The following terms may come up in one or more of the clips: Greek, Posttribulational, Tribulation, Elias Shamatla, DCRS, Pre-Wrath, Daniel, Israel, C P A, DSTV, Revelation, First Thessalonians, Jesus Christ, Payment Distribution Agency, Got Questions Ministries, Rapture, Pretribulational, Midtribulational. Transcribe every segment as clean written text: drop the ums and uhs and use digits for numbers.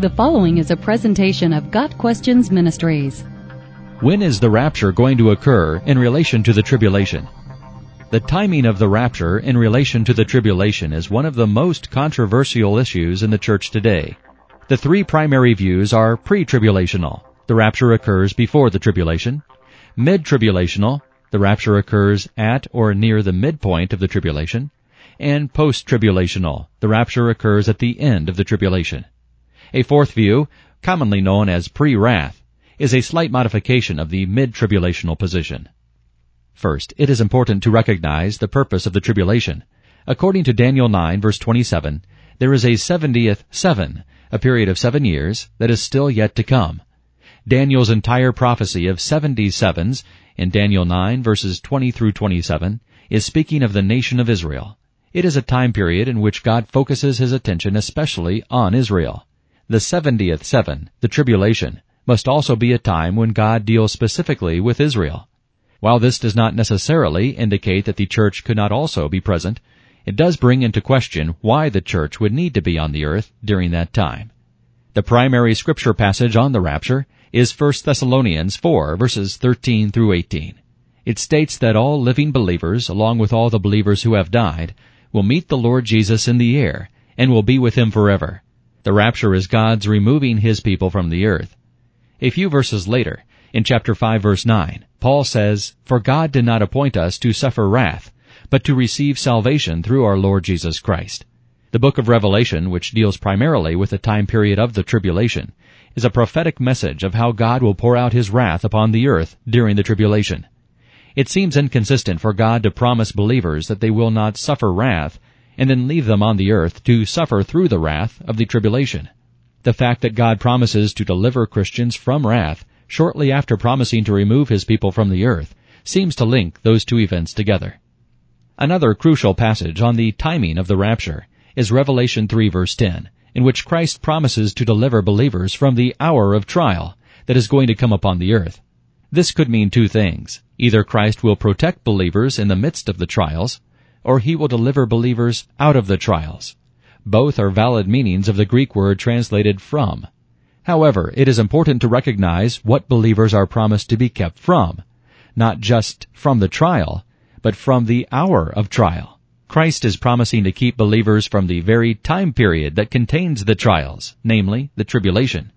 The following is a presentation of Got Questions Ministries. When is the rapture going to occur in relation to the tribulation? The timing of the rapture in relation to the tribulation is one of the most controversial issues in the church today. The three primary views are pre-tribulational, the rapture occurs before the tribulation; mid-tribulational, the rapture occurs at or near the midpoint of the tribulation; and post-tribulational, the rapture occurs at the end of the tribulation. A fourth view, commonly known as pre-wrath, is a slight modification of the mid-tribulational position. First, it is important to recognize the purpose of the tribulation. According to Daniel 9, verse 27, there is a 70th seven, a period of 7 years that is still yet to come. Daniel's entire prophecy of 70 sevens in Daniel 9, verses 20 through 27, is speaking of the nation of Israel. It is a time period in which God focuses his attention especially on Israel. The 70th seven, the tribulation, must also be a time when God deals specifically with Israel. While this does not necessarily indicate that the church could not also be present, it does bring into question why the church would need to be on the earth during that time. The primary scripture passage on the rapture is First Thessalonians 4, verses 13 through 18. It states that all living believers, along with all the believers who have died, will meet the Lord Jesus in the air and will be with him forever. The rapture is God's removing his people from the earth. A few verses later, in chapter 5, verse 9, Paul says, "For God did not appoint us to suffer wrath, but to receive salvation through our Lord Jesus Christ." The book of Revelation, which deals primarily with the time period of the tribulation, is a prophetic message of how God will pour out his wrath upon the earth during the tribulation. It seems inconsistent for God to promise believers that they will not suffer wrath and then leave them on the earth to suffer through the wrath of the tribulation. The fact that God promises to deliver Christians from wrath shortly after promising to remove his people from the earth seems to link those two events together. Another crucial passage on the timing of the rapture is Revelation 3, verse 10, in which Christ promises to deliver believers from the hour of trial that is going to come upon the earth. This could mean two things. Either Christ will protect believers in the midst of the trials, or he will deliver believers out of the trials. Both are valid meanings of the Greek word translated from. However, it is important to recognize what believers are promised to be kept from, not just from the trial, but from the hour of trial. Christ is promising to keep believers from the very time period that contains the trials, namely the tribulation.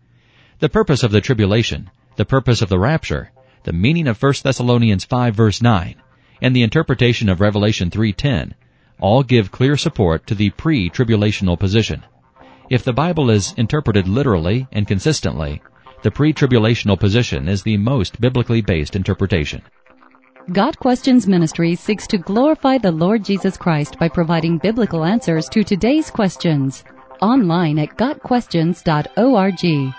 The purpose of the tribulation, the purpose of the rapture, the meaning of 1 Thessalonians 5, verse 9, and the interpretation of Revelation 3:10 all give clear support to the pre-tribulational position. If the Bible is interpreted literally and consistently, the pre-tribulational position is the most biblically based interpretation. God Questions Ministry seeks to glorify the Lord Jesus Christ by providing biblical answers to today's questions. Online at gotquestions.org.